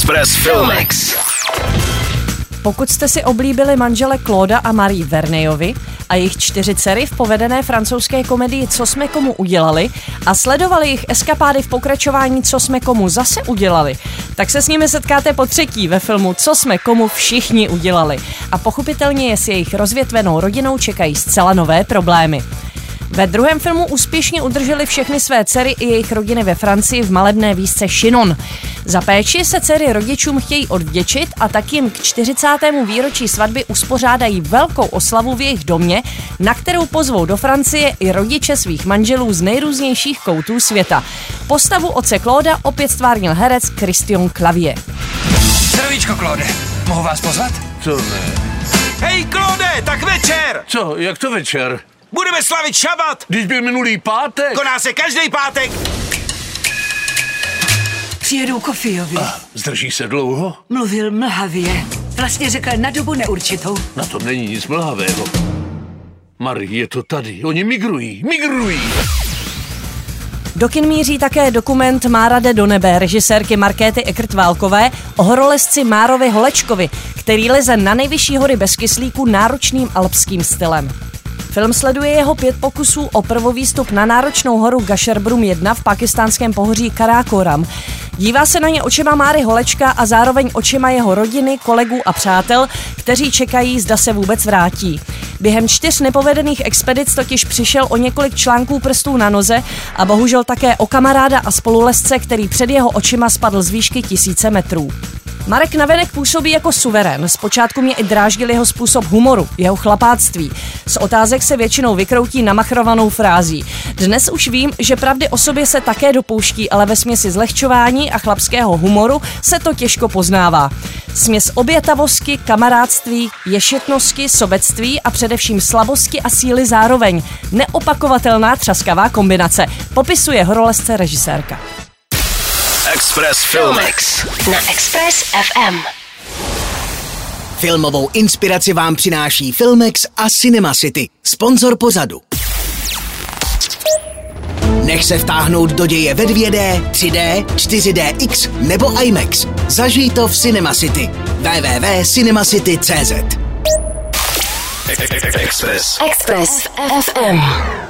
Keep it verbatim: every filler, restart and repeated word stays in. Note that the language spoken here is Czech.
Express Filmex. Pokud jste si oblíbili manžele Clauda a Marie Vernejovi a jejich čtyři dcery v povedené francouzské komedii Co jsme komu udělali a sledovali jejich eskapády v pokračování Co jsme komu zase udělali, tak se s nimi setkáte po třetí ve filmu Co jsme komu všichni udělali. A pochopitelně je s jejich rozvětvenou rodinou čekají zcela nové problémy. Ve druhém filmu úspěšně udrželi všechny své dcery i jejich rodiny ve Francii v malebné vísce Chinon. Za péči se dcery rodičům chtějí odvděčit a tak jim k čtyřicátému výročí svatby uspořádají velkou oslavu v jejich domě, na kterou pozvou do Francie i rodiče svých manželů z nejrůznějších koutů světa. Postavu otce Clauda opět stvárnil herec Christian Clavier. Zdravíčko, Claude, mohu vás pozvat? Co ne? Hej, Claude, tak večer! Co, jak to večer? Budeme slavit šabat! Když byl minulý pátek! Koná se každý pátek! Přijedou Kofiovi. A zdrží se dlouho? Mluvil mlhavě. Vlastně řekl na dobu neurčitou. Na tom není nic mlhavého. Marie, je to tady. Oni migrují, migrují! Do kin míří také dokument Mára jde do nebe režisérky Markéty Ekertválkové o horolezci Márovi Lečkovi, který leze na nejvyšší hory bez kyslíku náročným alpským stylem. Film sleduje jeho pět pokusů o prvovýstup na náročnou horu Gasherbrum jedna v pakistánském pohoří Karakoram. Dívá se na ně očima Máry Holečka a zároveň očima jeho rodiny, kolegů a přátel, kteří čekají, zda se vůbec vrátí. Během čtyř nepovedených expedic totiž přišel o několik článků prstů na noze a bohužel také o kamaráda a spolulezce, který před jeho očima spadl z výšky tisíce metrů. Marek Navenek působí jako suverén. Zpočátku mě i dráždil jeho způsob humoru, jeho chlapáctví. Z otázek se většinou vykroutí namachrovanou frází. Dnes už vím, že pravdy o sobě se také dopouští, ale ve směsi zlehčování a chlapského humoru se to těžko poznává. Směs obětavosti, kamarádství, ješitnosti, sobectví a především slabosti a síly zároveň. Neopakovatelná třaskavá kombinace, popisuje horolezce režisérka. Express Filmex na Express ef em. Filmovou inspiraci vám přináší Filmex a Cinema City, sponzor pořadu. Nech se vtáhnout do děje ve dvě dé, tři dé, čtyři dé iks nebo IMAX. Zažij to v Cinema City. w w w tečka cinema city tečka cz Express Express ef em.